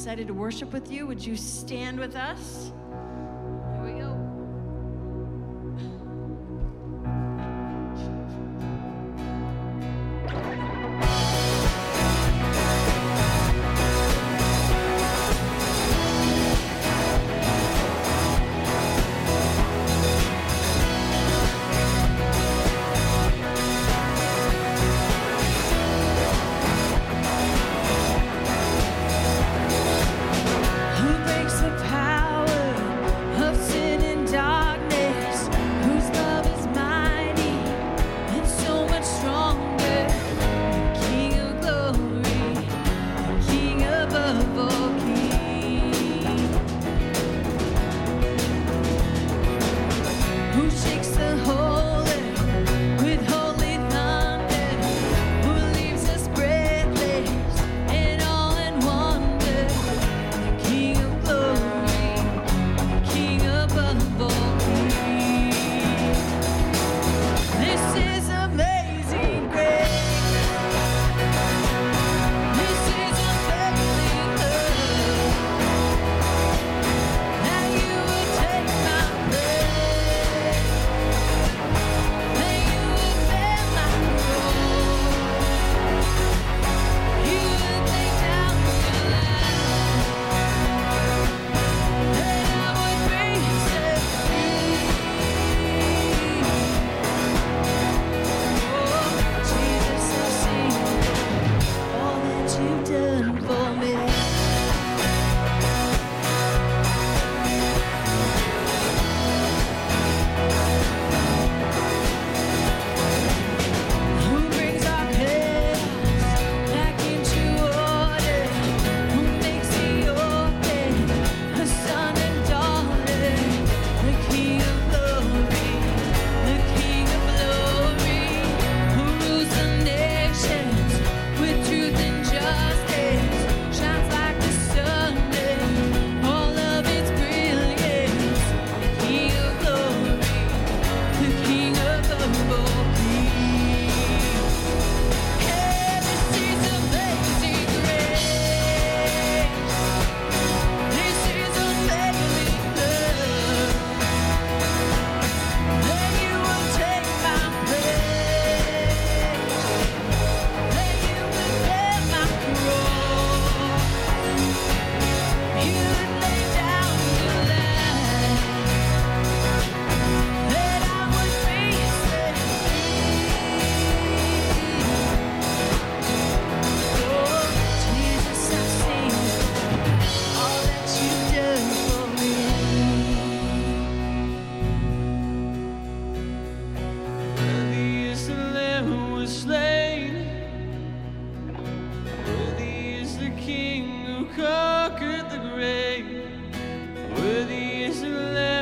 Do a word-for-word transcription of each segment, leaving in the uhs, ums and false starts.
Excited to worship with you. Would you stand with us? Here we go. Conquered the grave, worthy is the Lamb.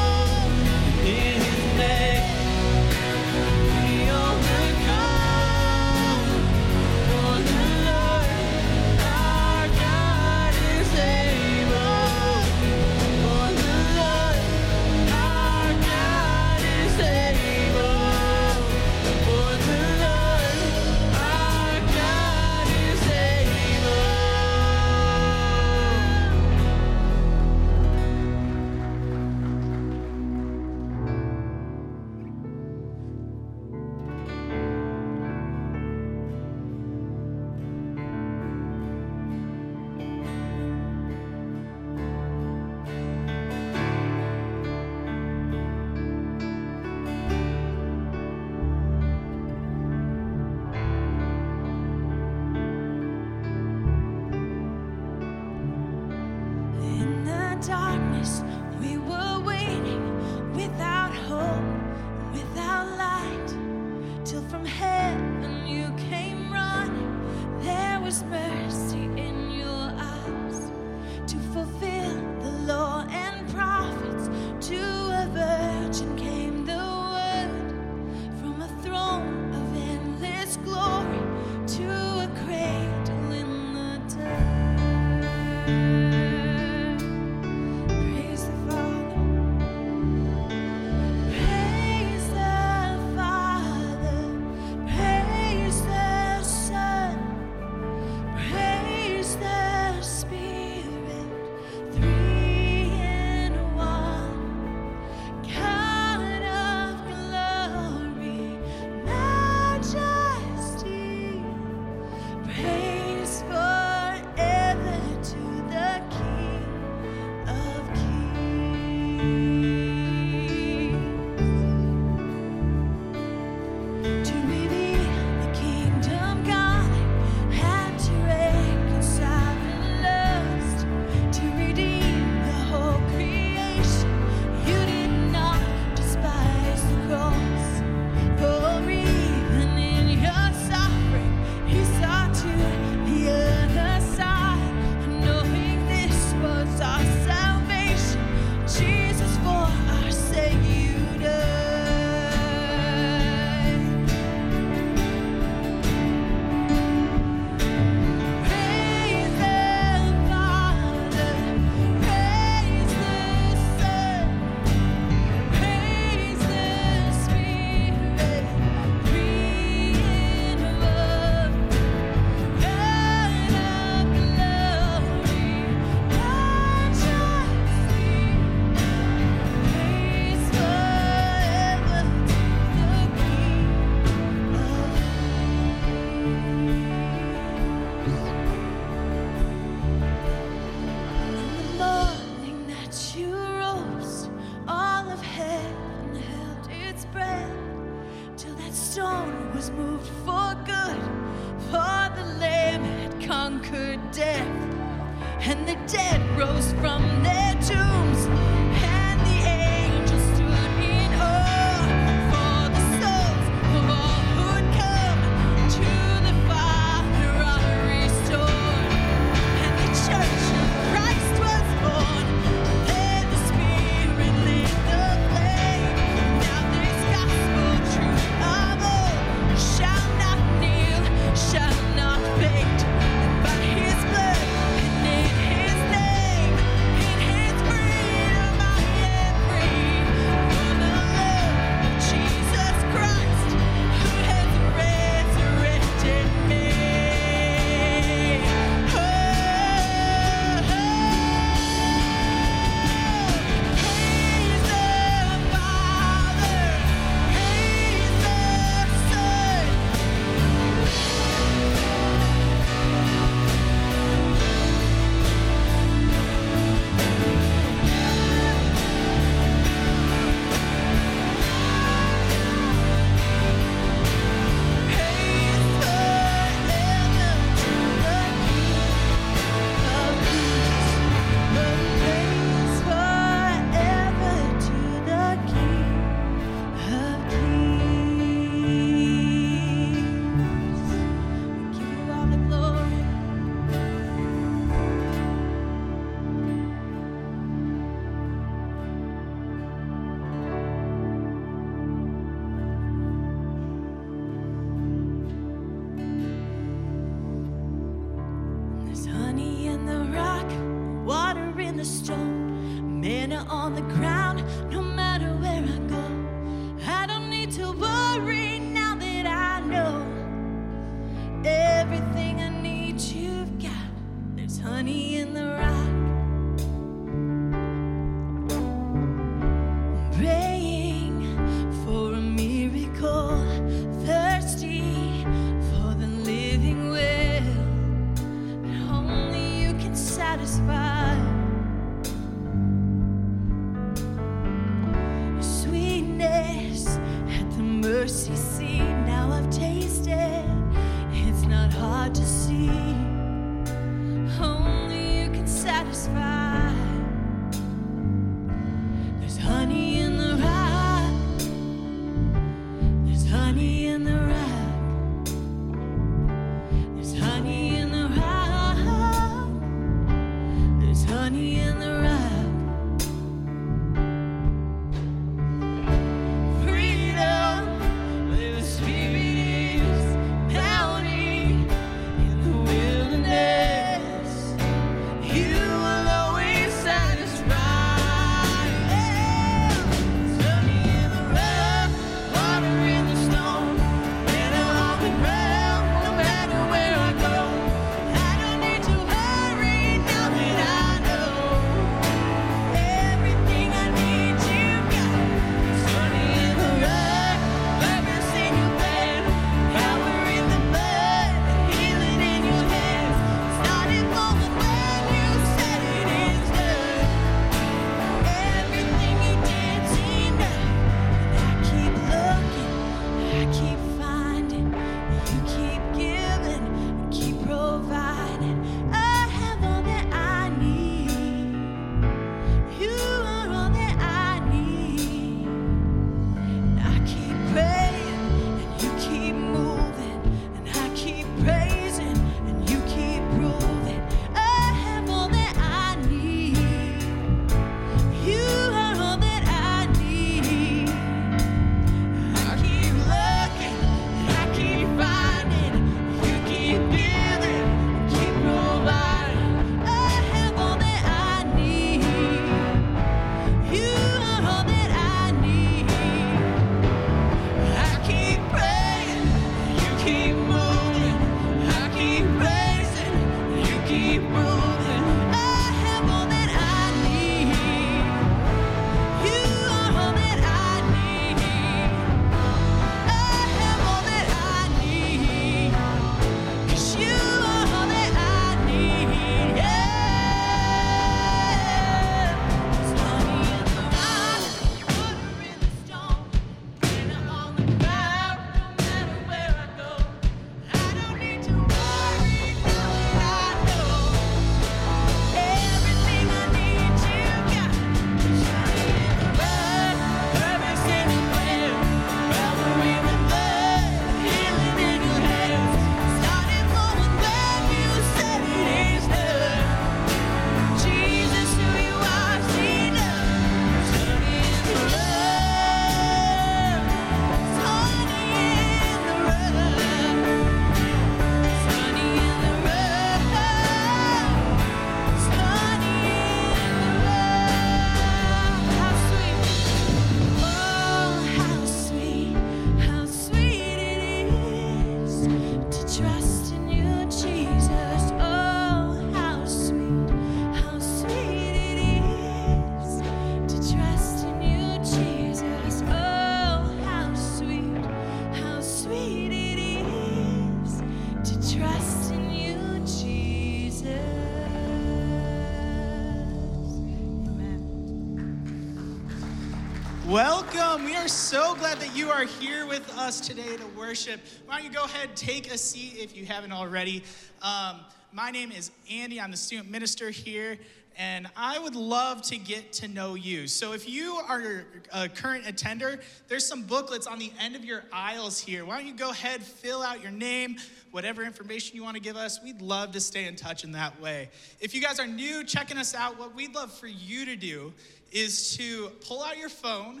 Welcome. We are so glad that you are here with us today to worship. Why don't you go ahead, take a seat if you haven't already. Um, my name is Andy. I'm the student minister here, and I would love to get to know you. So if you are a current attender, there's some booklets on the end of your aisles here. Why don't you go ahead, fill out your name, whatever information you want to give us. We'd love to stay in touch in that way. If you guys are new checking us out, what we'd love for you to do is to pull out your phone,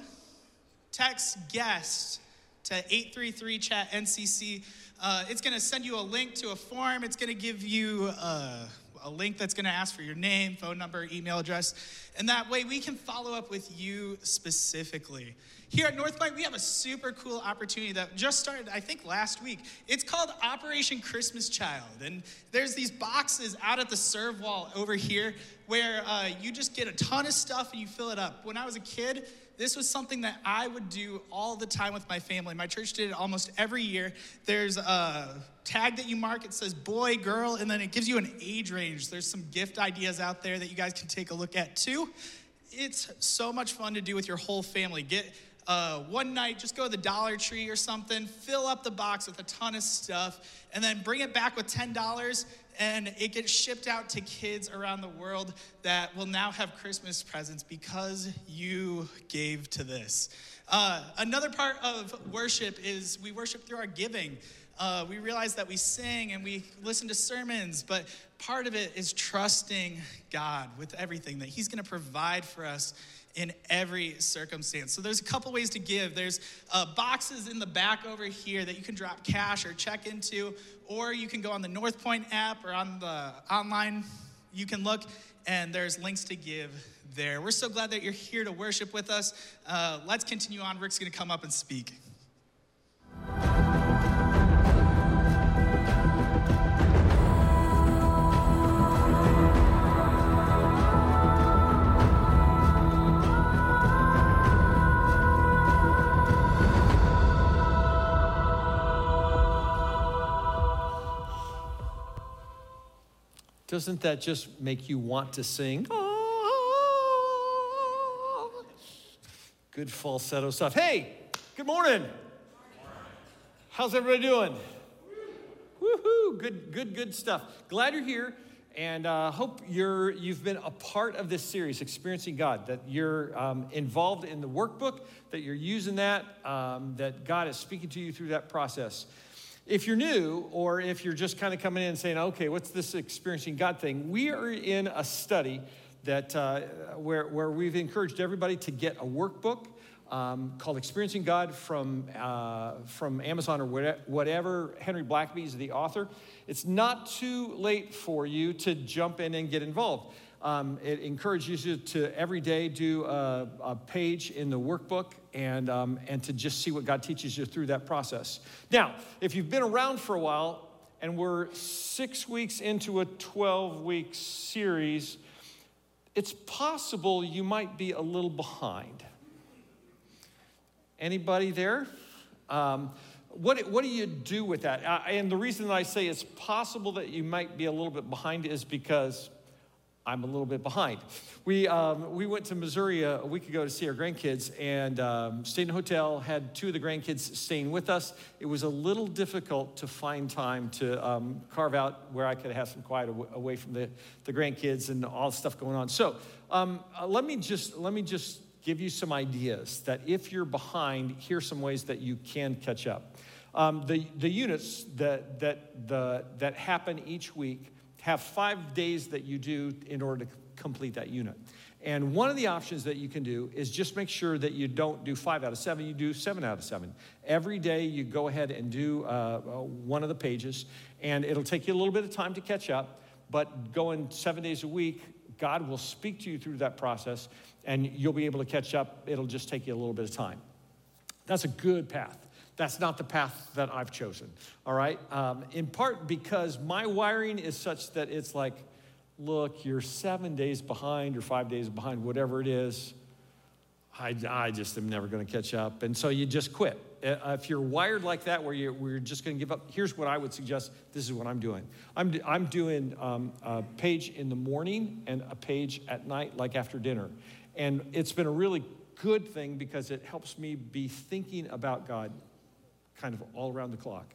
text guest to eight three three chat N C C. Uh, it's gonna send you a link to a form. It's gonna give you a, a link that's gonna ask for your name, phone number, email address. And that way we can follow up with you specifically. Here at North Point, we have a super cool opportunity that just started, I think, last week. It's called Operation Christmas Child. And there's these boxes out at the serve wall over here where uh, you just get a ton of stuff and you fill it up. When I was a kid, this was something that I would do all the time with my family. My church did it almost every year. There's a tag that you mark. It says boy, girl, and then it gives you an age range. There's some gift ideas out there that you guys can take a look at too. It's so much fun to do with your whole family. Get Uh, one night, just go to the Dollar Tree or something, fill up the box with a ton of stuff, and then bring it back with ten dollars, and it gets shipped out to kids around the world that will now have Christmas presents because you gave to this. Uh, another part of worship is we worship through our giving. Uh, we realize that we sing and we listen to sermons, but part of it is trusting God with everything, that he's going to provide for us in every circumstance. So there's a couple ways to give. There's uh, boxes in the back over here that you can drop cash or check into, or you can go on the North Point app or on the online, you can look, and there's links to give there. We're so glad that you're here to worship with us. Uh, let's continue on. Rick's gonna come up and speak. Doesn't that just make you want to sing? Ah, good falsetto stuff. Hey, good morning. Morning. How's everybody doing? Woohoo! Good, good, good stuff. Glad you're here, and uh, hope you're you've been a part of this series, Experiencing God. That you're um, involved in the workbook, that you're using that, um, that God is speaking to you through that process. If you're new, or if you're just kind of coming in and saying, okay, what's this Experiencing God thing? We are in a study that uh, where, where we've encouraged everybody to get a workbook um, called Experiencing God from, uh, from Amazon or whatever. Henry Blackbee is the author. It's not too late for you to jump in and get involved. Um, it encourages you to every day do a, a page in the workbook and um, and to just see what God teaches you through that process. Now, if you've been around for a while, and we're six weeks into a twelve-week series, it's possible you might be a little behind. Anybody there? Um, What, what do you do with that? Uh, and the reason that I say it's possible that you might be a little bit behind is because I'm a little bit behind. We um, we went to Missouri a, a week ago to see our grandkids, and um, stayed in a hotel, had two of the grandkids staying with us. It was a little difficult to find time to um, carve out where I could have some quiet aw- away from the, the grandkids and all the stuff going on. So um, uh, let me just let me just give you some ideas that if you're behind, here's some ways that you can catch up. Um, the the units that that the that happen each week have five days that you do in order to complete that unit. And one of the options that you can do is just make sure that you don't do five out of seven, you do seven out of seven. Every day you go ahead and do uh, one of the pages, and it'll take you a little bit of time to catch up, but going seven days a week, God will speak to you through that process, and you'll be able to catch up. It'll just take you a little bit of time. That's a good path. That's not the path that I've chosen, all right? Um, in part because my wiring is such that it's like, look, you're seven days behind or five days behind, whatever it is. I, I just am never gonna catch up. And so you just quit. If you're wired like that, where you're, where you're just gonna give up, here's what I would suggest. This is what I'm doing. I'm, I'm doing um, a page in the morning and a page at night, like after dinner. And it's been a really good thing because it helps me be thinking about God kind of all around the clock.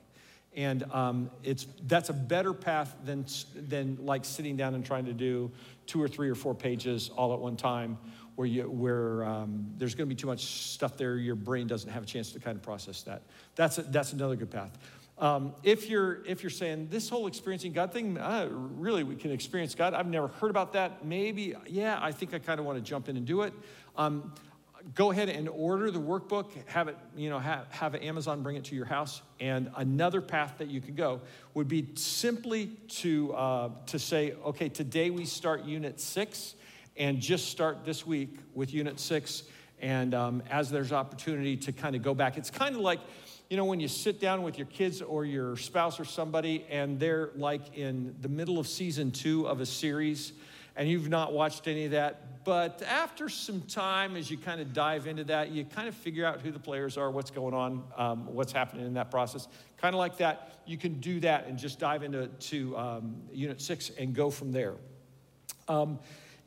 And um, it's that's a better path than than like sitting down and trying to do two or three or four pages all at one time, where you where um, there's going to be too much stuff there. Your brain doesn't have a chance to kind of process that. That's a, that's another good path. Um, if you're if you're saying this whole experiencing God thing, uh, really we can experience God. I've never heard about that. Maybe yeah, I think I kind of want to jump in and do it. Um, Go ahead and order the workbook, have it, you know, have, have Amazon bring it to your house. And another path that you could go would be simply to uh, to say, okay, today we start unit six, and just start this week with unit six. And um, as there's opportunity to kind of go back, it's kind of like, you know, when you sit down with your kids or your spouse or somebody, and they're like in the middle of season two of a series, and you've not watched any of that. But after some time, as you kind of dive into that, you kind of figure out who the players are, what's going on, um, what's happening in that process. Kind of like that, you can do that and just dive into to, um, Unit six and go from there. Um,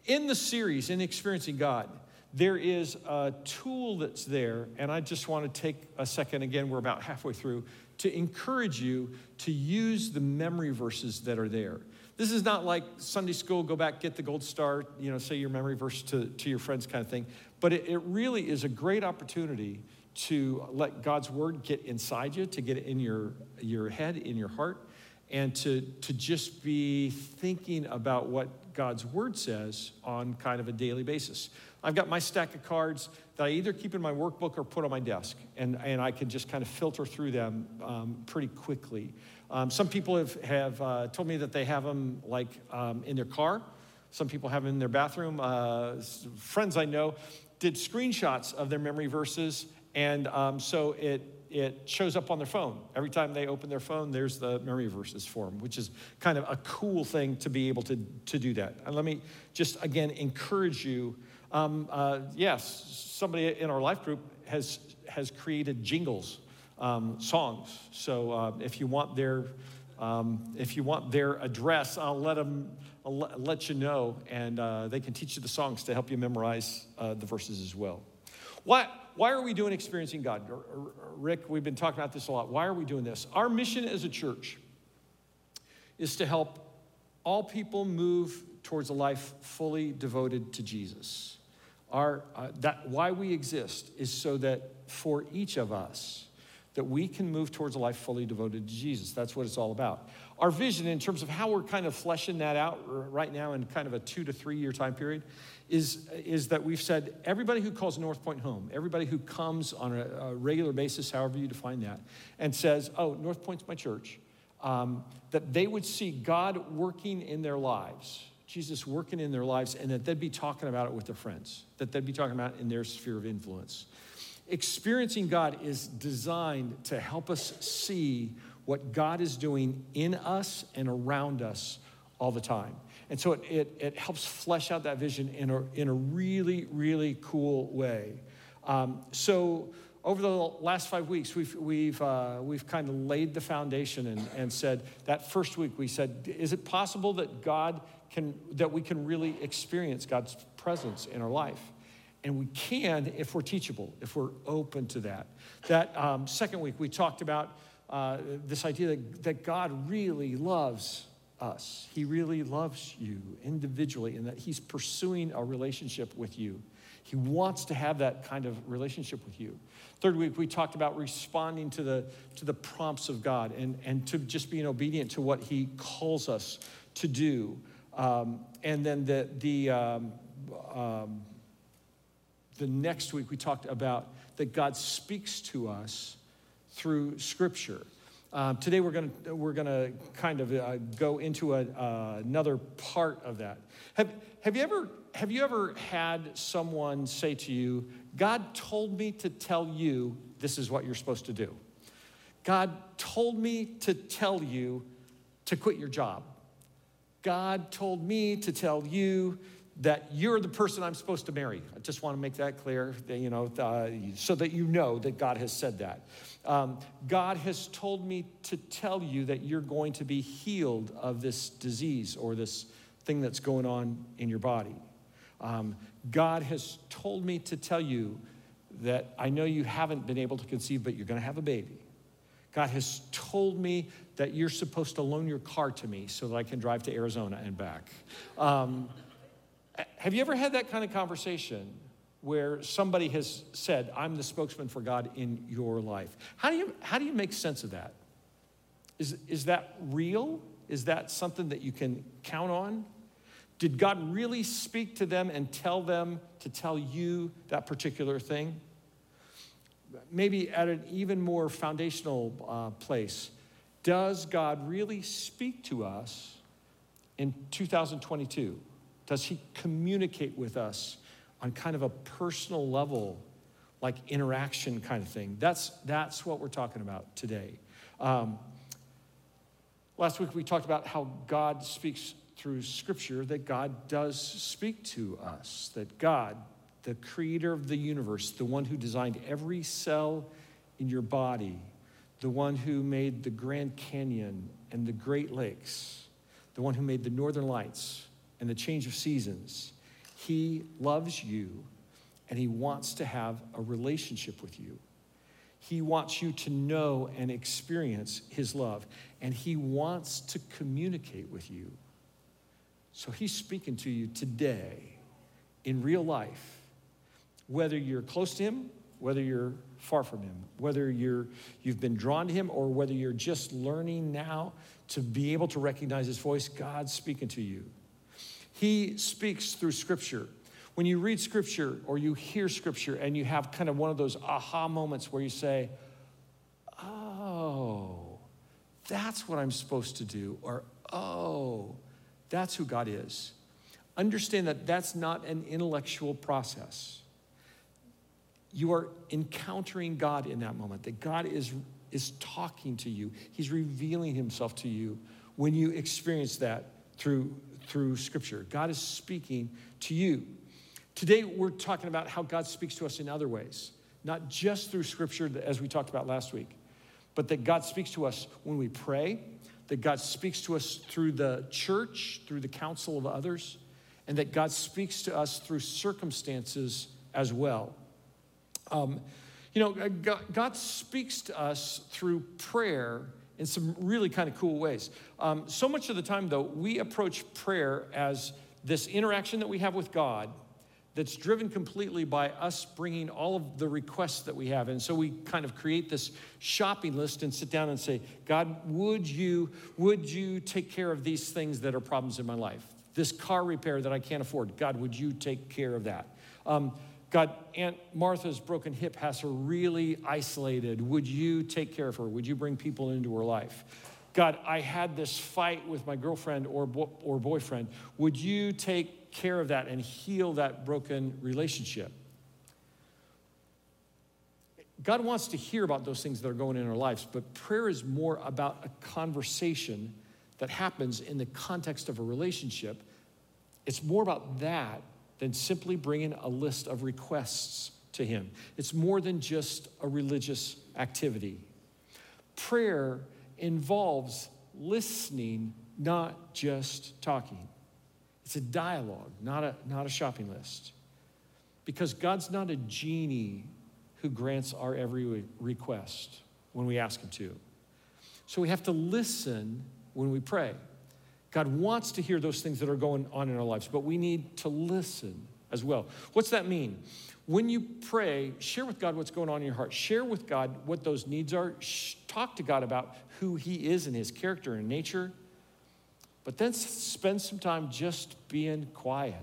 in the series, in Experiencing God, there is a tool that's there, and I just want to take a second, again, we're about halfway through, to encourage you to use the memory verses that are there. This is not like Sunday school, go back, get the gold star, you know, say your memory verse to, to your friends kind of thing. But it, it really is a great opportunity to let God's word get inside you, to get it in your, your head, in your heart, and to, to just be thinking about what God's word says on kind of a daily basis. I've got my stack of cards that I either keep in my workbook or put on my desk, and, and I can just kind of filter through them um, pretty quickly. Um, some people have, have uh, told me that they have them like um, in their car. Some people have them in their bathroom. Uh, friends I know did screenshots of their memory verses, and um, so it it shows up on their phone. Every time they open their phone, there's the memory verses for them, which is kind of a cool thing to be able to, to do that. And let me just, again, encourage you. Um, uh, yes, somebody in our life group has has created jingles. Um, songs. So uh, if you want their um, if you want their address, I'll let them I'll let you know, and uh, they can teach you the songs to help you memorize uh, the verses as well. Why why are we doing Experiencing God, Rick? We've been talking about this a lot. Why are we doing this? Our mission as a church is to help all people move towards a life fully devoted to Jesus. Our uh, that why we exist is so that for each of us, that we can move towards a life fully devoted to Jesus. That's what it's all about. Our vision in terms of how we're kind of fleshing that out right now in kind of a two to three year time period is, is that we've said everybody who calls North Point home, everybody who comes on a, a regular basis, however you define that, and says, oh, North Point's my church, um, that they would see God working in their lives, Jesus working in their lives, and that they'd be talking about it with their friends, that they'd be talking about it in their sphere of influence. Experiencing God is designed to help us see what God is doing in us and around us all the time. And so it, it, it helps flesh out that vision in a, in a really, really cool way. Um, so over the last five weeks, we've, we've, uh, we've kind of laid the foundation and, and said, that first week we said, is it possible that God can, that we can really experience God's presence in our life? And we can if we're teachable, if we're open to that. That um, second week, we talked about uh, this idea that, that God really loves us. He really loves you individually, and that he's pursuing a relationship with you. He wants to have that kind of relationship with you. Third week, we talked about responding to the, to the prompts of God and, and to just being obedient to what he calls us to do. Um, and then the... the um, um, The next week, we talked about that God speaks to us through Scripture. Um, today, we're going to we're going to kind of uh, go into a, uh, another part of that. Have Have you ever Have you ever had someone say to you, "God told me to tell you this is what you're supposed to do. God told me to tell you to quit your job. God told me to tell you that you're the person I'm supposed to marry." I just want to make that clear, you know, uh, so that you know that God has said that. Um, God has told me to tell you that you're going to be healed of this disease or this thing that's going on in your body. Um, God has told me to tell you that I know you haven't been able to conceive, but you're going to have a baby. God has told me that you're supposed to loan your car to me so that I can drive to Arizona and back. Um, have you ever had that kind of conversation where somebody has said, I'm the spokesman for God in your life? How do you, how do you make sense of that? Is, is that real? Is that something that you can count on? Did God really speak to them and tell them to tell you that particular thing? Maybe at an even more foundational uh, place, does God really speak to us in two thousand twenty-two? Does he communicate with us on kind of a personal level, like interaction kind of thing? That's, that's what we're talking about today. Um, last week we talked about how God speaks through Scripture, that God does speak to us, that God, the creator of the universe, the one who designed every cell in your body, the one who made the Grand Canyon and the Great Lakes, the one who made the Northern Lights and the change of seasons, he loves you and he wants to have a relationship with you. He wants you to know and experience his love, and he wants to communicate with you. So he's speaking to you today in real life, whether you're close to him, whether you're far from him, whether you're, you've been drawn to him, or whether you're just learning now to be able to recognize his voice. God's speaking to you. He speaks through Scripture. When you read Scripture or you hear Scripture and you have kind of one of those aha moments where you say, oh, that's what I'm supposed to do, or oh, that's who God is. Understand that that's not an intellectual process. You are encountering God in that moment, that God is, is talking to you. He's revealing himself to you when you experience that through, through Scripture. God is speaking to you. Today, we're talking about how God speaks to us in other ways, not just through Scripture, as we talked about last week, but that God speaks to us when we pray, that God speaks to us through the church, through the counsel of others, and that God speaks to us through circumstances as well. Um, you know, God, God speaks to us through prayer in some really kind of cool ways. Um, so much of the time, though, we approach prayer as this interaction that we have with God that's driven completely by us bringing all of the requests that we have. And so we kind of create this shopping list and sit down and say, God, would you, would you take care of these things that are problems in my life? This car repair that I can't afford, God, would you take care of that? Um, God, Aunt Martha's broken hip has her really isolated. Would you take care of her? Would you bring people into her life? God, I had this fight with my girlfriend or bo- or boyfriend. Would you take care of that and heal that broken relationship? God wants to hear about those things that are going in our lives, but prayer is more about a conversation that happens in the context of a relationship. It's more about that than simply bringing a list of requests to him. It's more than just a religious activity. Prayer involves listening, not just talking. It's a dialogue, not a, not a shopping list. Because God's not a genie who grants our every request when we ask him to. So we have to listen when we pray. God wants to hear those things that are going on in our lives, but we need to listen as well. What's that mean? When you pray, share with God what's going on in your heart. Share with God what those needs are. Talk to God about who he is and his character and nature. But then spend some time just being quiet,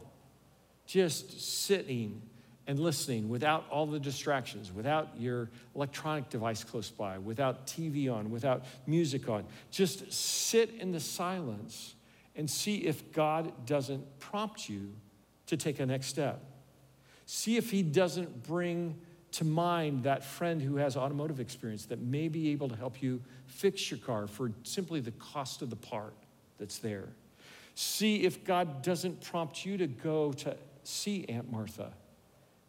just sitting and listening without all the distractions, without your electronic device close by, without T V on, without music on. Just sit in the silence and see if God doesn't prompt you to take a next step. See if he doesn't bring to mind that friend who has automotive experience that may be able to help you fix your car for simply the cost of the part that's there. See if God doesn't prompt you to go to see Aunt Martha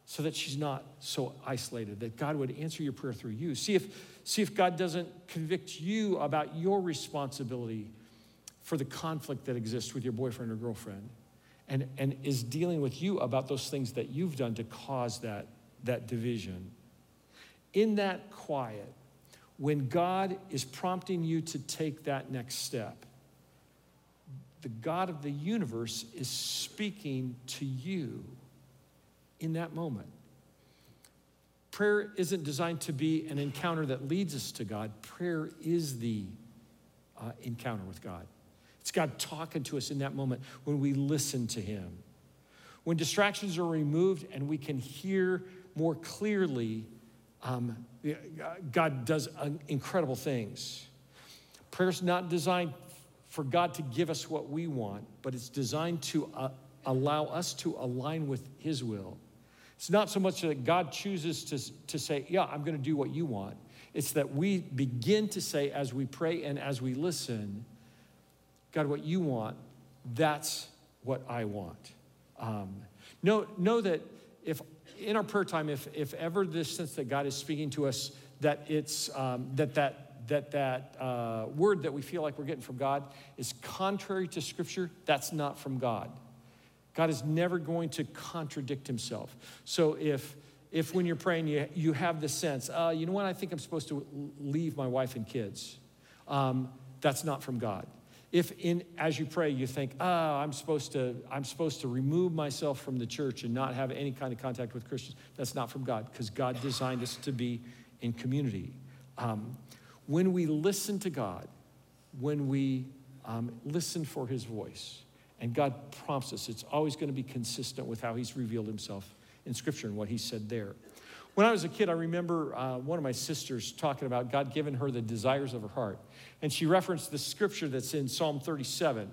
so that she's not so isolated, that God would answer your prayer through you. See if, see if God doesn't convict you about your responsibility for the conflict that exists with your boyfriend or girlfriend and, and is dealing with you about those things that you've done to cause that, that division. In that quiet, when God is prompting you to take that next step, the God of the universe is speaking to you in that moment. Prayer isn't designed to be an encounter that leads us to God. Prayer is the uh, encounter with God. It's God talking to us in that moment when we listen to him. When distractions are removed and we can hear more clearly, um, God does incredible things. Prayer's not designed for God to give us what we want, but it's designed to uh, allow us to align with his will. It's not so much that God chooses to, to say, yeah, I'm going to do what you want. It's that we begin to say as we pray and as we listen, God, what you want, that's what I want. Um, know, know that if in our prayer time, if if ever this sense that God is speaking to us, that it's um, that that that that uh, word that we feel like we're getting from God is contrary to Scripture, that's not from God. God is never going to contradict himself. So if if when you're praying, you, you have the sense, uh, you know what, I think I'm supposed to leave my wife and kids. Um, that's not from God. If in as you pray, you think, oh, I'm supposed to I'm supposed to remove myself from the church and not have any kind of contact with Christians, that's not from God, because God designed us to be in community. Um, When we listen to God, when we um, listen for his voice, and God prompts us, it's always going to be consistent with how he's revealed himself in Scripture and what he said there. When I was a kid, I remember uh, one of my sisters talking about God giving her the desires of her heart. And she referenced the Scripture that's in Psalm thirty-seven.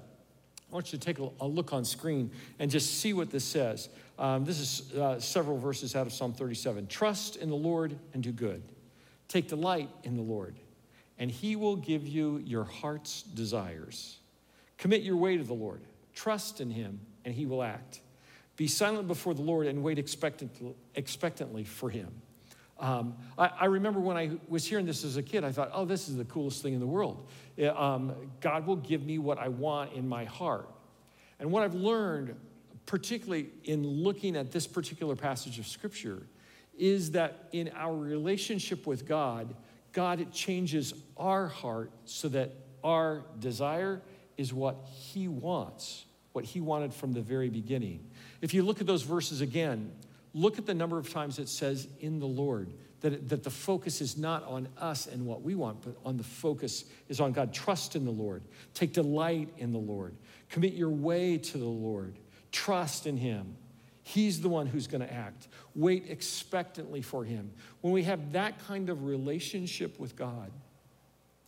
I want you to take a look on screen and just see what this says. Um, this is uh, several verses out of Psalm thirty-seven. Trust in the Lord and do good. Take delight in the Lord, and he will give you your heart's desires. Commit your way to the Lord. Trust in him, and he will act. Be silent before the Lord and wait expectant, expectantly for him. Um, I, I remember when I was hearing this as a kid, I thought, oh, this is the coolest thing in the world. Um, God will give me what I want in my heart. And what I've learned, particularly in looking at this particular passage of Scripture, is that in our relationship with God, God changes our heart so that our desire is what he wants, what he wanted from the very beginning. If you look at those verses again, look at the number of times it says in the Lord, that, that the focus is not on us and what we want, but on the focus is on God. Trust in the Lord. Take delight in the Lord. Commit your way to the Lord. Trust in him. He's the one who's going to act. Wait expectantly for him. When we have that kind of relationship with God,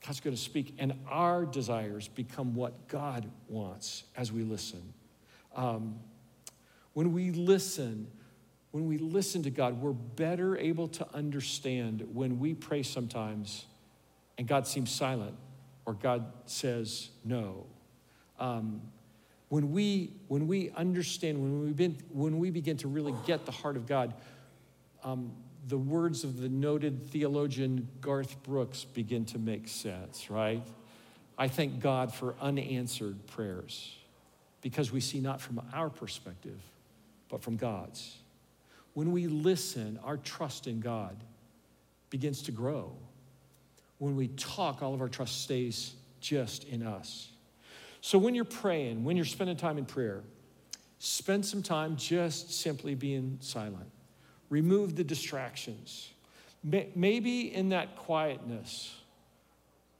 God's going to speak, and our desires become what God wants as we listen. Um, when we listen, when we listen to God, we're better able to understand when we pray sometimes and God seems silent or God says no. Um, When we, when we understand, when we, been, when we begin to really get the heart of God, um, the words of the noted theologian Garth Brooks begin to make sense, right? I thank God for unanswered prayers because we see not from our perspective, but from God's. When we listen, our trust in God begins to grow. When we talk, all of our trust stays just in us. So when you're praying, when you're spending time in prayer, spend some time just simply being silent. Remove the distractions. Maybe in that quietness,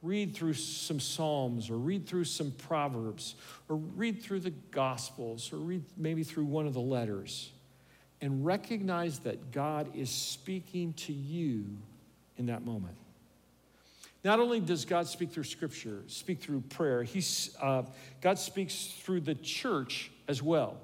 read through some Psalms or read through some Proverbs or read through the Gospels or read maybe through one of the letters and recognize that God is speaking to you in that moment. Not only does God speak through Scripture, speak through prayer, he's, uh, God speaks through the church as well,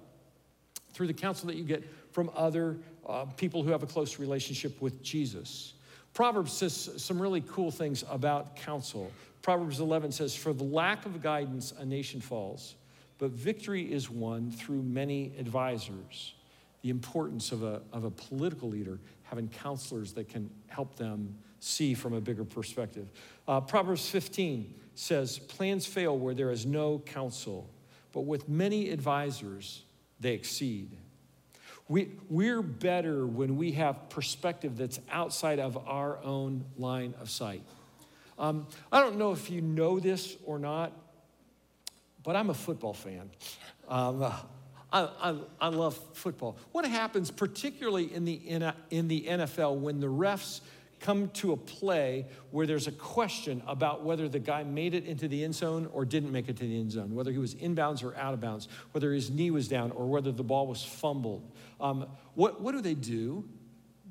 through the counsel that you get from other uh, people who have a close relationship with Jesus. Proverbs says some really cool things about counsel. Proverbs eleven says, "For the lack of guidance, a nation falls, but victory is won through many advisors." The importance of a, of a political leader having counselors that can help them see from a bigger perspective. Uh, Proverbs fifteen says, "Plans fail where there is no counsel, but with many advisors, they exceed. We, we're better when we have perspective that's outside of our own line of sight. Um, I don't know if you know this or not, but I'm a football fan. Um, I, I, I love football. What happens particularly in the, in the N F L when the refs come to a play where there's a question about whether the guy made it into the end zone or didn't make it to the end zone, whether he was inbounds or out of bounds, whether his knee was down or whether the ball was fumbled. Um, what, what do they do?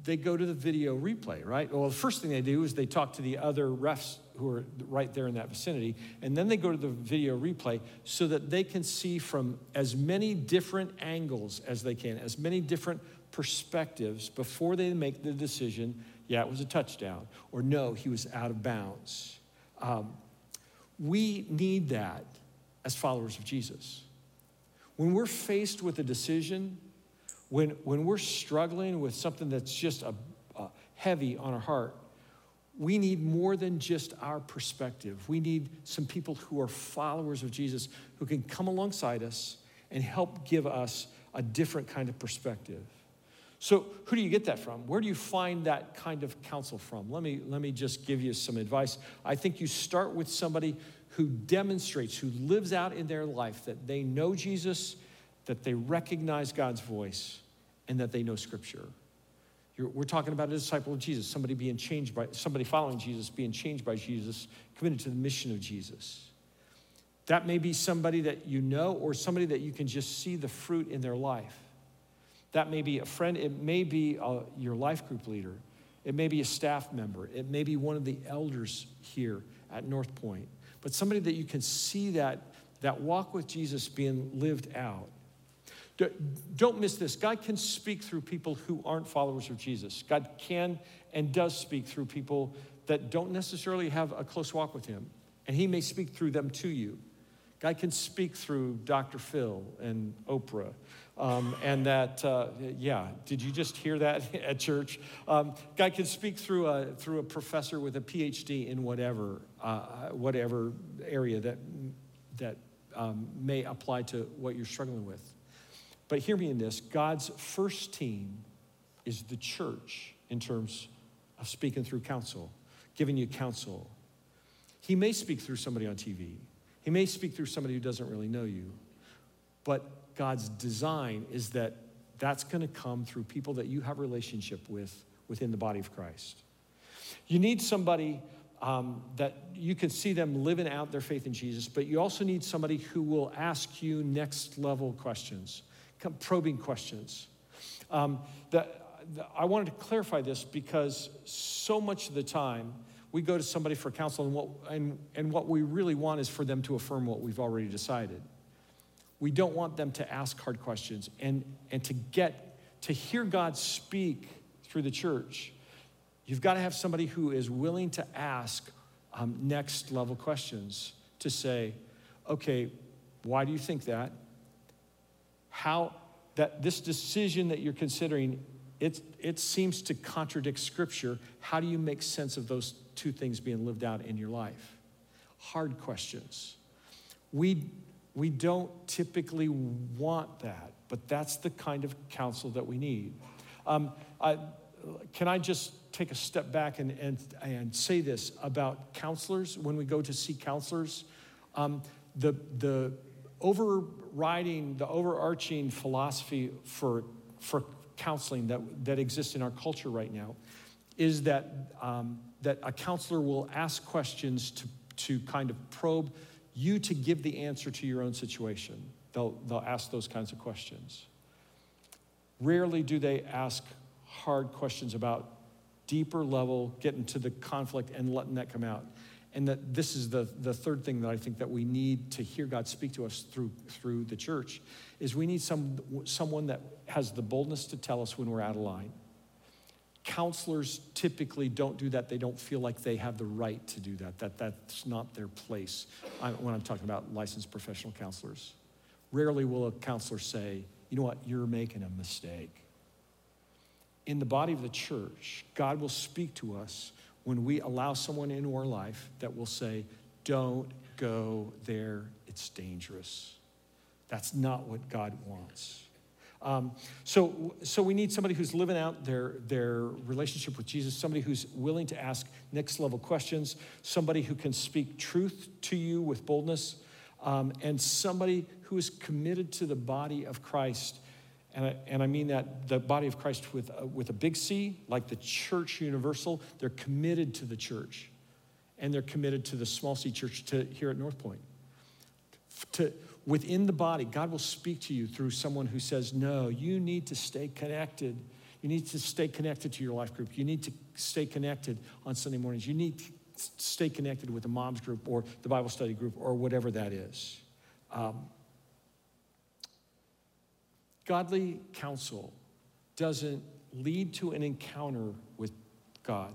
They go to the video replay, right? Well, the first thing they do is they talk to the other refs who are right there in that vicinity, and then they go to the video replay so that they can see from as many different angles as they can, as many different perspectives before they make the decision, yeah, it was a touchdown, or no, he was out of bounds. Um, we need that as followers of Jesus. When we're faced with a decision, when, when we're struggling with something that's just a, a heavy on our heart, we need more than just our perspective. We need some people who are followers of Jesus who can come alongside us and help give us a different kind of perspective. So who do you get that from? Where do you find that kind of counsel from? Let me, let me just give you some advice. I think you start with somebody who demonstrates, who lives out in their life that they know Jesus, that they recognize God's voice, and that they know Scripture. You're, we're talking about a disciple of Jesus, somebody being changed by, somebody following Jesus, being changed by Jesus, committed to the mission of Jesus. That may be somebody that you know or somebody that you can just see the fruit in their life. That may be a friend. It may be a, your life group leader. It may be a staff member. It may be one of the elders here at North Point. But somebody that you can see that, that walk with Jesus being lived out. Don't miss this. God can speak through people who aren't followers of Jesus. God can and does speak through people that don't necessarily have a close walk with him. And he may speak through them to you. God can speak through Doctor Phil and Oprah. Um, and that, uh, yeah, did you just hear that at church? Um, God can speak through a, through a professor with a P H D in whatever uh, whatever area that, that um, may apply to what you're struggling with. But hear me in this. God's first team is the church in terms of speaking through counsel, giving you counsel. He may speak through somebody on T V. He may speak through somebody who doesn't really know you. But God's design is that that's going to come through people that you have a relationship with within the body of Christ. You need somebody um, that you can see them living out their faith in Jesus, but you also need somebody who will ask you next level questions, probing questions. Um, the, the, I wanted to clarify this because so much of the time we go to somebody for counsel and what, and, and what we really want is for them to affirm what we've already decided. We don't want them to ask hard questions and, and to get, to hear God speak through the church. You've got to have somebody who is willing to ask um, next level questions to say, okay, why do you think that? How that this decision that you're considering, it, it seems to contradict Scripture. How do you make sense of those two things being lived out in your life? Hard questions. We We don't typically want that, but that's the kind of counsel that we need. Um, I, can I just take a step back and, and, and say this about counselors? When we go to see counselors, um, the, the overriding, the overarching philosophy for, for counseling that, that exists in our culture right now is that, um, that a counselor will ask questions to, to kind of probe you to give the answer to your own situation. They'll, they'll ask those kinds of questions. Rarely do they ask hard questions about deeper level, getting to the conflict and letting that come out. And that this is the, the third thing that I think that we need to hear God speak to us through, through the church, is we need some, someone that has the boldness to tell us when we're out of line. Counselors typically don't do that. They don't feel like they have the right to do that. That that's not their place. I, when I'm talking about licensed professional counselors, rarely will a counselor say, you know what, you're making a mistake. In the body of the church, God will speak to us when we allow someone into our life that will say, don't go there, it's dangerous. That's not what God wants. Um, so, so we need somebody who's living out their, their relationship with Jesus, somebody who's willing to ask next level questions, somebody who can speak truth to you with boldness, um, and somebody who is committed to the body of Christ. And I, and I mean that the body of Christ with a, with a big C, like the church universal. They're committed to the church, and they're committed to the small C church to, here at North Point. To, within the body, God will speak to you through someone who says, no, you need to stay connected. You need to stay connected to your life group. You need to stay connected on Sunday mornings. You need to stay connected with the mom's group or the Bible study group or whatever that is. Um, godly counsel doesn't lead to an encounter with God.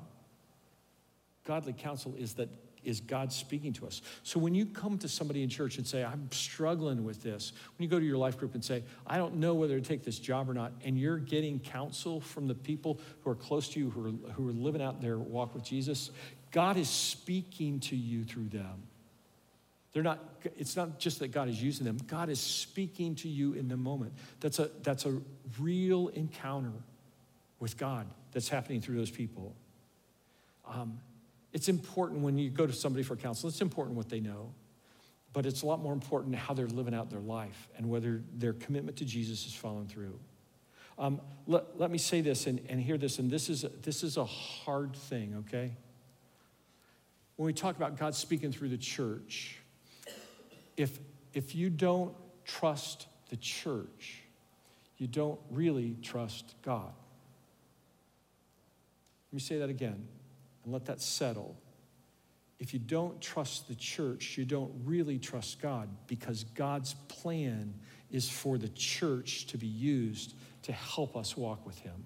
Godly counsel is that is God speaking to us. So when you come to somebody in church and say, I'm struggling with this, when you go to your life group and say, I don't know whether to take this job or not, and you're getting counsel from the people who are close to you, who are, who are living out their walk with Jesus, God is speaking to you through them. They're not, it's not just that God is using them, God is speaking to you in the moment. That's a, that's a real encounter with God that's happening through those people. Um, It's important when you go to somebody for counsel, it's important what they know, but it's a lot more important how they're living out their life and whether their commitment to Jesus is following through. Um, let, let me say this and, and hear this, and this is, this is a hard thing, okay? When we talk about God speaking through the church, if, if you don't trust the church, you don't really trust God. Let me say that again. And let that settle. If you don't trust the church, you don't really trust God, because God's plan is for the church to be used to help us walk with him.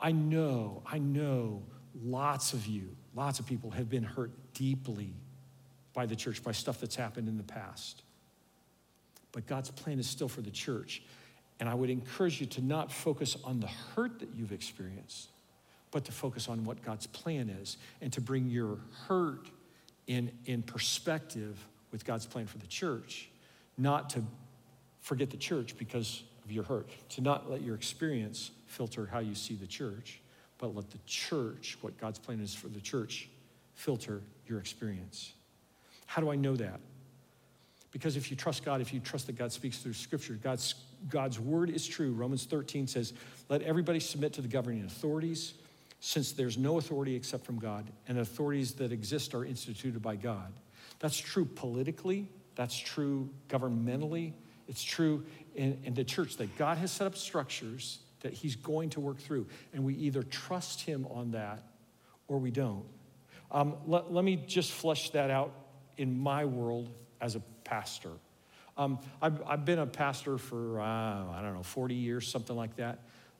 I know, I know lots of you, lots of people have been hurt deeply by the church, by stuff that's happened in the past. But God's plan is still for the church. And I would encourage you to not focus on the hurt that you've experienced, but to focus on what God's plan is and to bring your hurt in, in perspective with God's plan for the church, not to forget the church because of your hurt, to not let your experience filter how you see the church, but let the church, what God's plan is for the church, filter your experience. How do I know that? Because if you trust God, if you trust that God speaks through Scripture, God's, God's word is true. Romans thirteen says, let everybody submit to the governing authorities, since there's no authority except from God, and authorities that exist are instituted by God. That's true politically, that's true governmentally, it's true in, in the church, that God has set up structures that he's going to work through, and we either trust him on that or we don't. Um, let, let me just flesh that out in my world as a pastor. Um, I've, I've been a pastor for, uh, I don't know, forty years, something like that.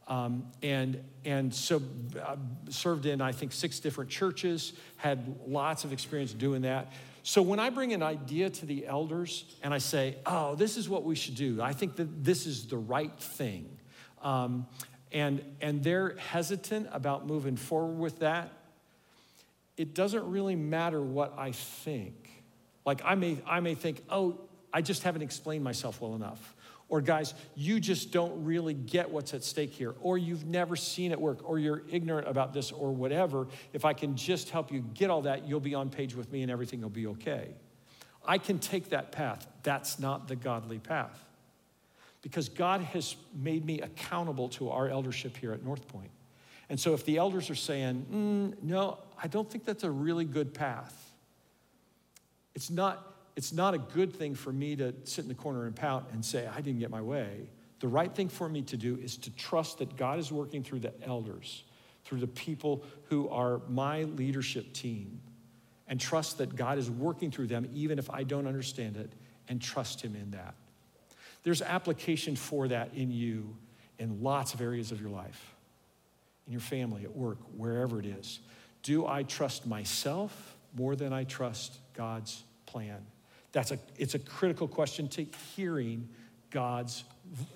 Um, and and so I served in, I think, six different churches, had lots of experience doing that. So when I bring an idea to the elders and I say, oh, this is what we should do, I think that this is the right thing, um, and, and they're hesitant about moving forward with that, it doesn't really matter what I think. Like I may, I may think, oh, I just haven't explained myself well enough. Or guys, you just don't really get what's at stake here, or you've never seen it work, or you're ignorant about this, or whatever. If I can just help you get all that, you'll be on page with me and everything will be okay. I can take that path. That's not the godly path, because God has made me accountable to our eldership here at North Point. And so if the elders are saying, mm, no, I don't think that's a really good path, it's not... It's not a good thing for me to sit in the corner and pout and say, I didn't get my way. The right thing for me to do is to trust that God is working through the elders, through the people who are my leadership team, and trust that God is working through them, even if I don't understand it, and trust him in that. There's application for that in you in lots of areas of your life, in your family, at work, wherever it is. Do I trust myself more than I trust God's plan? That's a, it's a critical question to hearing God's,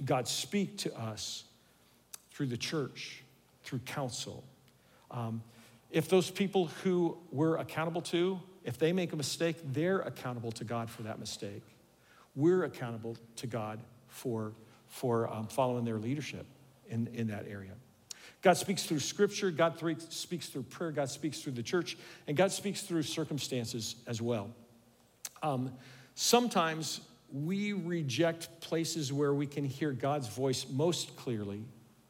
God speak to us through the church, through counsel. Um, if those people who we're accountable to, if they make a mistake, they're accountable to God for that mistake. We're accountable to God for, for um, following their leadership in, in that area. God speaks through scripture, God th- speaks through prayer, God speaks through the church, and God speaks through circumstances as well. Um, sometimes we reject places where we can hear God's voice most clearly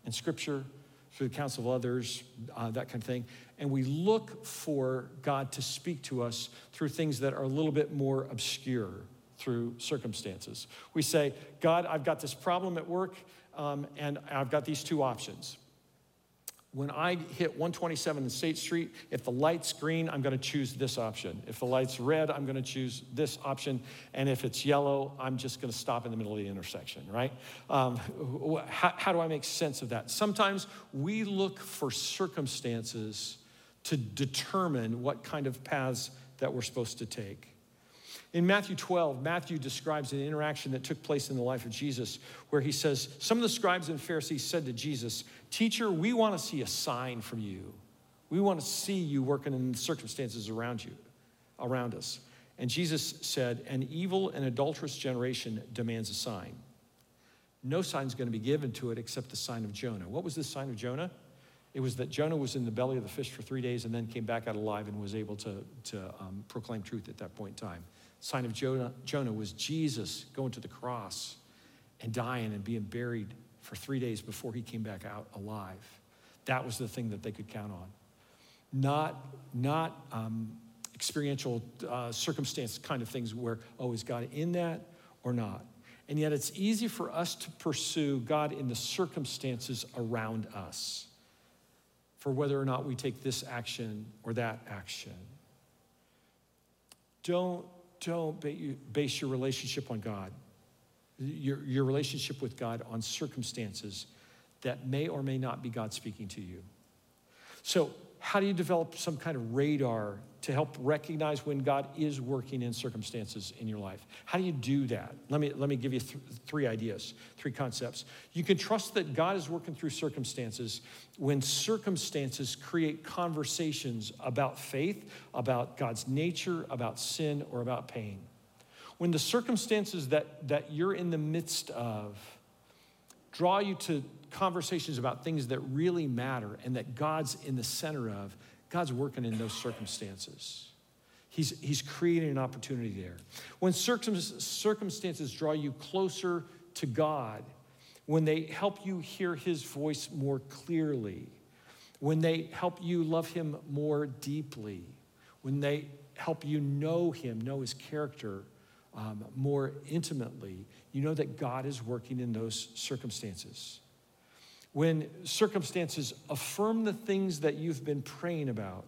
in scripture, through the counsel of others, uh, that kind of thing. And we look for God to speak to us through things that are a little bit more obscure, through circumstances. We say, God, I've got this problem at work, um, and I've got these two options. When I hit one twenty-seven and State Street, if the light's green, I'm gonna choose this option. If the light's red, I'm gonna choose this option. And if it's yellow, I'm just gonna stop in the middle of the intersection, right? Um, how, how do I make sense of that? Sometimes we look for circumstances to determine what kind of paths that we're supposed to take. In Matthew twelve, Matthew describes an interaction that took place in the life of Jesus, where he says, some of the scribes and Pharisees said to Jesus, "Teacher, we want to see a sign from you. We want to see you working in the circumstances around you, around us." And Jesus said, "An evil and adulterous generation demands a sign. No sign's going to be given to it except the sign of Jonah." What was the sign of Jonah? It was that Jonah was in the belly of the fish for three days and then came back out alive and was able to, to um, proclaim truth at that point in time. Sign of Jonah, Jonah was Jesus going to the cross and dying and being buried for three days before he came back out alive. That was the thing that they could count on. Not, not um, experiential uh, circumstance kind of things where, oh, is God in that or not? And yet it's easy for us to pursue God in the circumstances around us for whether or not we take this action or that action. Don't Don't base your relationship on God, your, your relationship with God on circumstances that may or may not be God speaking to you. So how do you develop some kind of radar to help recognize when God is working in circumstances in your life? How do you do that? Let me, let me give you th- three ideas, three concepts. You can trust that God is working through circumstances when circumstances create conversations about faith, about God's nature, about sin, or about pain. When the circumstances that, that you're in the midst of draw you to conversations about things that really matter and that God's in the center of, God's working in those circumstances. He's, he's creating an opportunity there. When circumstances draw you closer to God, when they help you hear his voice more clearly, when they help you love him more deeply, when they help you know him, know his character um, more intimately, you know that God is working in those circumstances. When circumstances affirm the things that you've been praying about,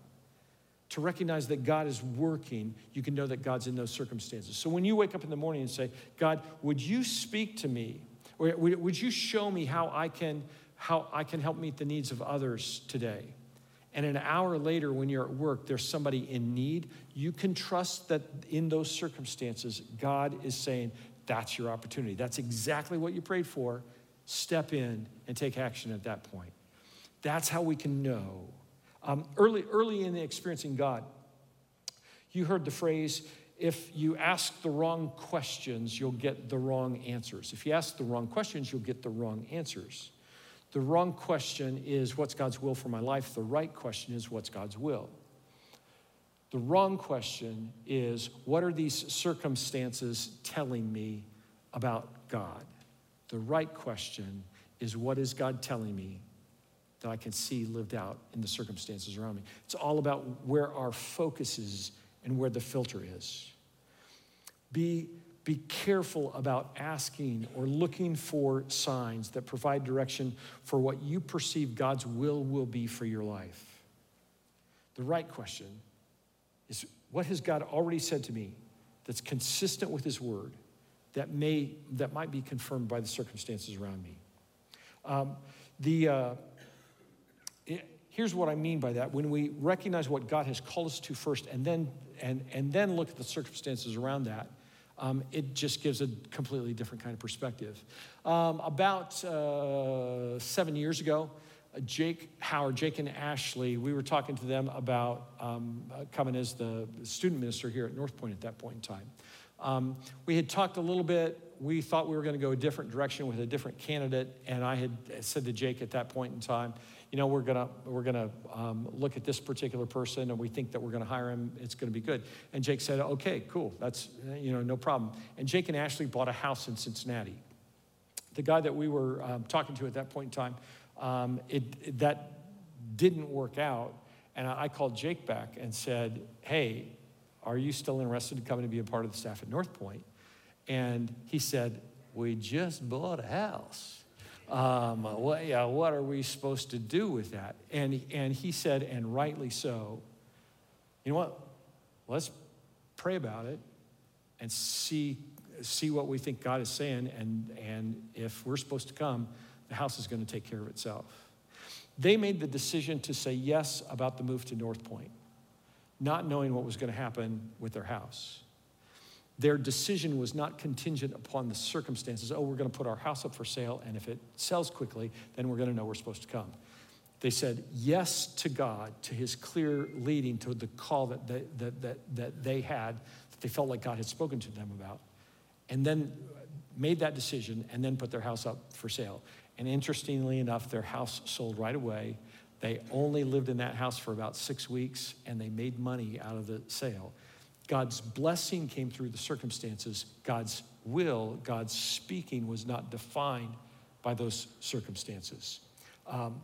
to recognize that God is working, you can know that God's in those circumstances. So when you wake up in the morning and say, God, would you speak to me? Or would you show me how I can, how I can help meet the needs of others today? And an hour later when you're at work, there's somebody in need, you can trust that in those circumstances, God is saying, that's your opportunity. That's exactly what you prayed for. Step in and take action at that point. That's how we can know. Um, early, early in experiencing God, you heard the phrase, if you ask the wrong questions, you'll get the wrong answers. If you ask the wrong questions, you'll get the wrong answers. The wrong question is, what's God's will for my life? The right question is, what's God's will? The wrong question is, what are these circumstances telling me about God? The right question is, what is God telling me that I can see lived out in the circumstances around me? It's all about where our focus is and where the filter is. Be, be careful about asking or looking for signs that provide direction for what you perceive God's will will be for your life. The right question is, what has God already said to me that's consistent with his word? That may that might be confirmed by the circumstances around me. Um, the uh, it, here's what I mean by that: when we recognize what God has called us to first, and then and and then look at the circumstances around that, um, it just gives a completely different kind of perspective. Um, about uh, seven years ago, Jake Howard, Jake and Ashley, we were talking to them about um, coming as the student minister here at North Point at that point in time. Um, we had talked a little bit. We thought we were going to go a different direction with a different candidate, and I had said to Jake at that point in time, you know, we're gonna we're gonna um, look at this particular person, and we think that we're gonna hire him. It's gonna be good. And Jake said, okay, cool. That's, you know, no problem. And Jake and Ashley bought a house in Cincinnati. The guy that we were um, talking to at that point in time, um, it, it that didn't work out, and I, I called Jake back and said, hey, are you still interested in coming to be a part of the staff at North Point? And he said, we just bought a house. Um, well, yeah, what are we supposed to do with that? And he, and he said, and rightly so, you know what? Let's pray about it and see see what we think God is saying. And, and if we're supposed to come, the house is going to take care of itself. They made the decision to say yes about the move to North Point, not knowing what was going to happen with their house. Their decision was not contingent upon the circumstances. Oh, we're going to put our house up for sale, and if it sells quickly, then we're going to know we're supposed to come. They said yes to God, to his clear leading, to the call that they, that, that, that they had, that they felt like God had spoken to them about, and then made that decision and then put their house up for sale. And interestingly enough, their house sold right away. They only lived in that house for about six weeks, and they made money out of the sale. God's blessing came through the circumstances. God's will, God's speaking was not defined by those circumstances. Um,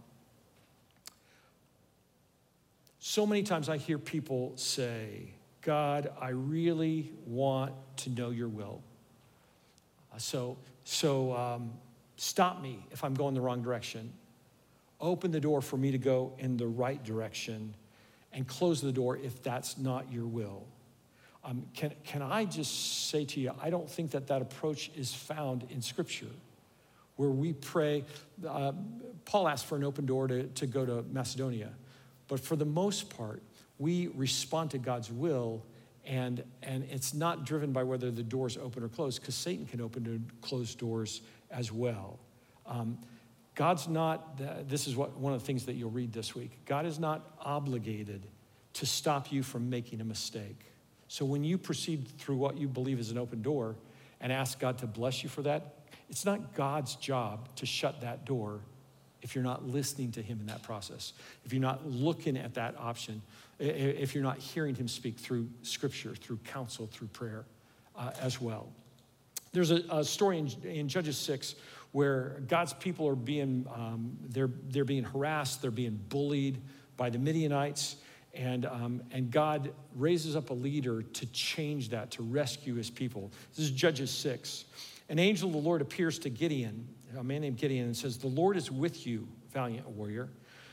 so many times I hear people say, God, I really want to know your will. So, so um, stop me if I'm going the wrong direction. Open the door for me to go in the right direction, and close the door if that's not your will. Um, can, can I just say to you, I don't think that that approach is found in Scripture, where we pray. Uh, Paul asked for an open door to, to go to Macedonia. But for the most part, we respond to God's will, and, and it's not driven by whether the door's open or closed, because Satan can open and close doors as well. Um, God's not, this is what one of the things that you'll read this week. God is not obligated to stop you from making a mistake. So when you proceed through what you believe is an open door and ask God to bless you for that, it's not God's job to shut that door if you're not listening to him in that process, if you're not looking at that option, if you're not hearing him speak through Scripture, through counsel, through prayer uh, as well. There's a, a story in, in Judges six where God's people are being, um, they're, they're being harassed, they're being bullied by the Midianites. And um, and God raises up a leader to change that, to rescue his people. This is Judges six. An angel of the Lord appears to Gideon, a man named Gideon, and says, the Lord is with you, valiant warrior.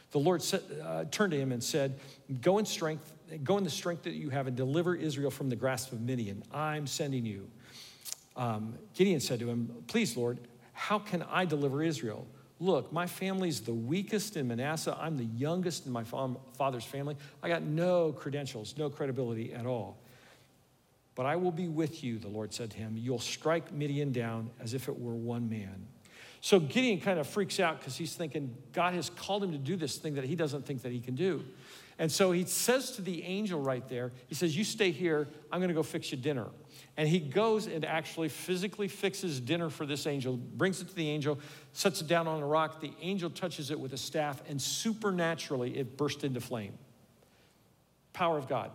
The Lord said, uh, turned to him and said, go in strength, go in the strength that you have and deliver Israel from the grasp of Midian. I'm sending you. Um, Gideon said to him, please, Lord, how can I deliver Israel? Look, my family's the weakest in Manasseh. I'm the youngest in my father's family. I got no credentials, no credibility at all. But I will be with you, the Lord said to him. You'll strike Midian down as if it were one man. So Gideon kind of freaks out because he's thinking God has called him to do this thing that he doesn't think that he can do. And so he says to the angel right there, he says, you stay here. I'm going to go fix you dinner. And he goes and actually physically fixes dinner for this angel, brings it to the angel, sets it down on a rock. The angel touches it with a staff, and supernaturally it burst into flame. Power of God,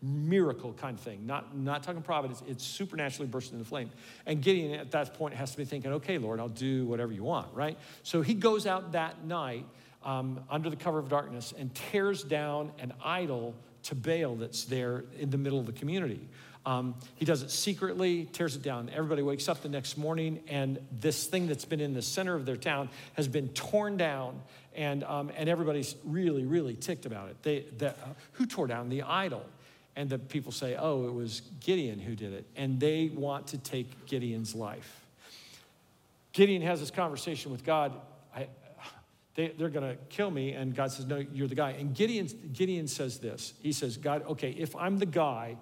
miracle kind of thing. Not, not talking providence, it supernaturally burst into flame. And Gideon at that point has to be thinking, okay, Lord, I'll do whatever you want, right? So he goes out that night um, under the cover of darkness and tears down an idol to Baal that's there in the middle of the community. Um, he does it secretly, tears it down. Everybody wakes up the next morning, and this thing that's been in the center of their town has been torn down, and um, and everybody's really, really ticked about it. They, the, uh, who tore down the idol? And the people say, oh, it was Gideon who did it, and they want to take Gideon's life. Gideon has this conversation with God. I, they, they're going to kill me, and God says, no, you're the guy. And Gideon, Gideon says this. He says, God, okay, if I'm the guy,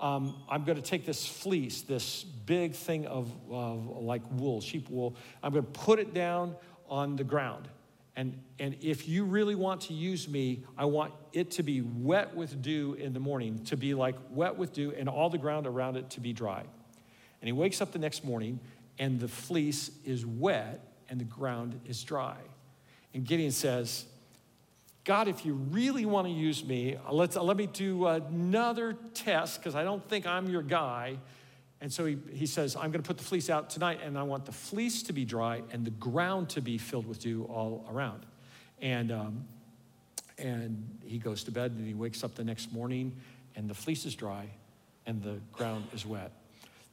Um, I'm going to take this fleece, this big thing of, of like wool, sheep wool. I'm going to put it down on the ground. And, and if you really want to use me, I want it to be wet with dew in the morning, to be like wet with dew, and all the ground around it to be dry. And he wakes up the next morning, and the fleece is wet, and the ground is dry. And Gideon says, God, if you really want to use me, let's, let me do another test, because I don't think I'm your guy. And so he, he says, I'm going to put the fleece out tonight, and I want the fleece to be dry and the ground to be filled with dew all around. And um, and he goes to bed, and he wakes up the next morning, and the fleece is dry, and the ground is wet.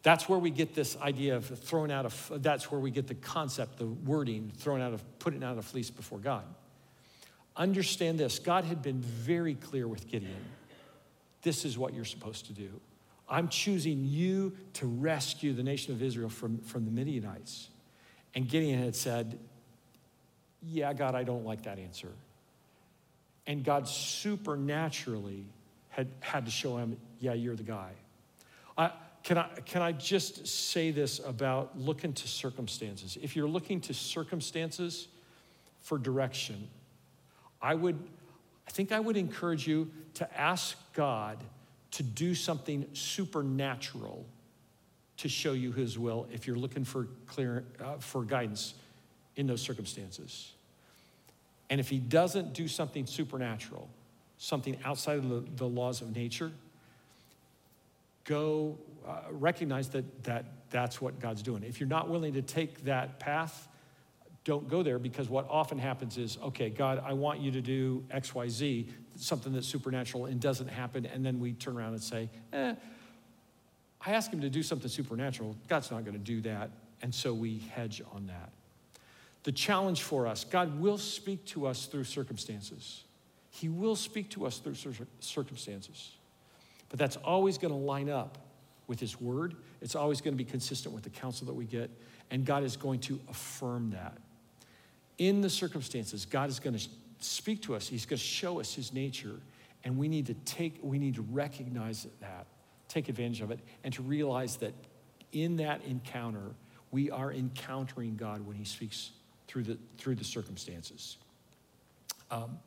That's where we get this idea of thrown out of, that's where we get the concept, the wording, thrown out of, putting out a fleece before God. Understand this, God had been very clear with Gideon. This is what you're supposed to do. I'm choosing you to rescue the nation of Israel from, from the Midianites. And Gideon had said, yeah, God, I don't like that answer. And God supernaturally had, had to show him, yeah, you're the guy. I, Can I, can I just say this about looking to circumstances? If you're looking to circumstances for direction, I would, I think I would encourage you to ask God to do something supernatural to show you his will if you're looking for clear, uh, for guidance in those circumstances. And if he doesn't do something supernatural, something outside of the, the laws of nature, go uh, recognize that that that's what God's doing. If you're not willing to take that path, don't go there, because what often happens is, okay, God, I want you to do X, Y, Z, something that's supernatural and doesn't happen, and then we turn around and say, eh, I asked him to do something supernatural. God's not gonna do that, and so we hedge on that. The challenge for us, God will speak to us through circumstances. He will speak to us through cir- circumstances. But that's always going to line up with his word. It's always going to be consistent with the counsel that we get. And God is going to affirm that. In the circumstances, God is going to speak to us. He's going to show us his nature. And we need to take, we need to recognize that, take advantage of it, and to realize that in that encounter, we are encountering God when he speaks through the, through the circumstances. Um,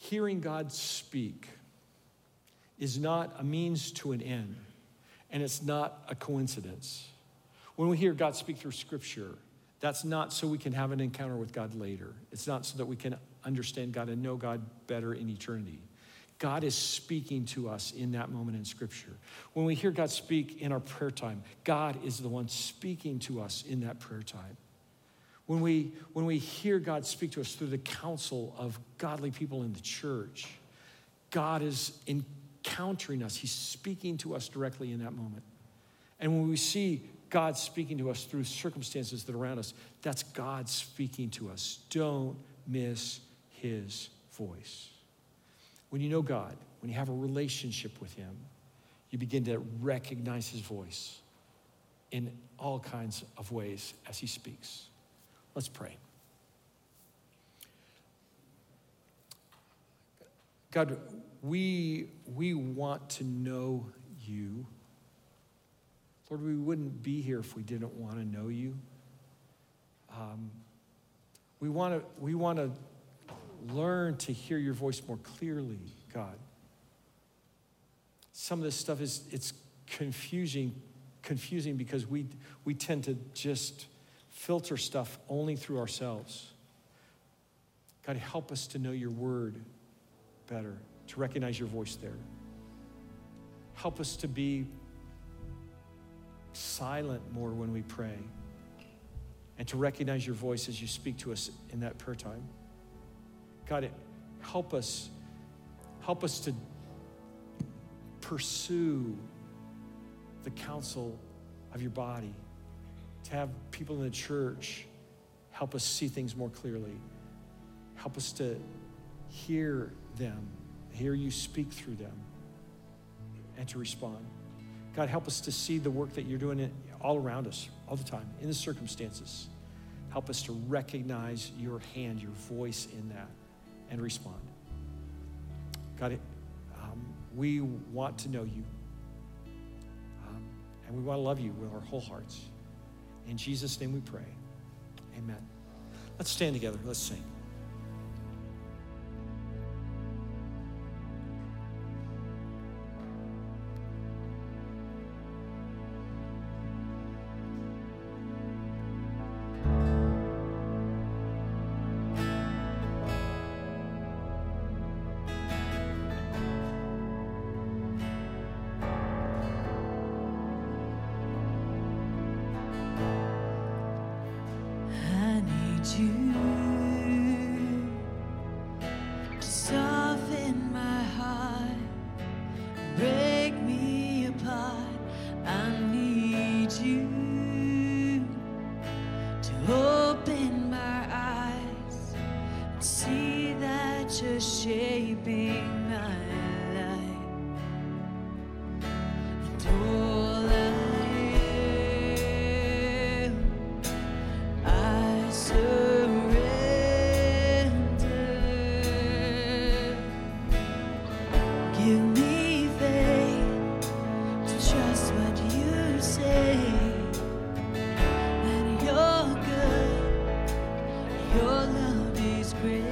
Hearing God speak is not a means to an end, and it's not a coincidence. When we hear God speak through Scripture, that's not so we can have an encounter with God later. It's not so that we can understand God and know God better in eternity. God is speaking to us in that moment in Scripture. When we hear God speak in our prayer time, God is the one speaking to us in that prayer time. When we, when we hear God speak to us through the counsel of godly people in the church, God is encountering us. He's speaking to us directly in that moment. And when we see God speaking to us through circumstances that are around us, that's God speaking to us. Don't miss his voice. When you know God, when you have a relationship with him, you begin to recognize his voice in all kinds of ways as he speaks. Let's pray. God, we, we want to know you. Lord, we wouldn't be here if we didn't want to know you. Um, we want to we want to learn to hear your voice more clearly, God. Some of this stuff is it's confusing, confusing because we we tend to just filter stuff only through ourselves. God, help us to know your word better, to recognize your voice there. Help us to be silent more when we pray and to recognize your voice as you speak to us in that prayer time. God, help us, help us to pursue the counsel of your body, to have people in the church help us see things more clearly. Help us to hear them, hear you speak through them, and to respond. God, help us to see the work that you're doing all around us, all the time, in the circumstances. Help us to recognize your hand, your voice in that, and respond. God, um, we want to know you, um, and we want to love you with our whole hearts. In Jesus' name we pray. Amen. Let's stand together. Let's sing. you're shaping my life. And all I am, I surrender. Give me faith to trust what you say, that you're good, your love is great.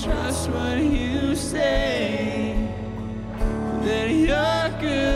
Trust what you say, that you're good.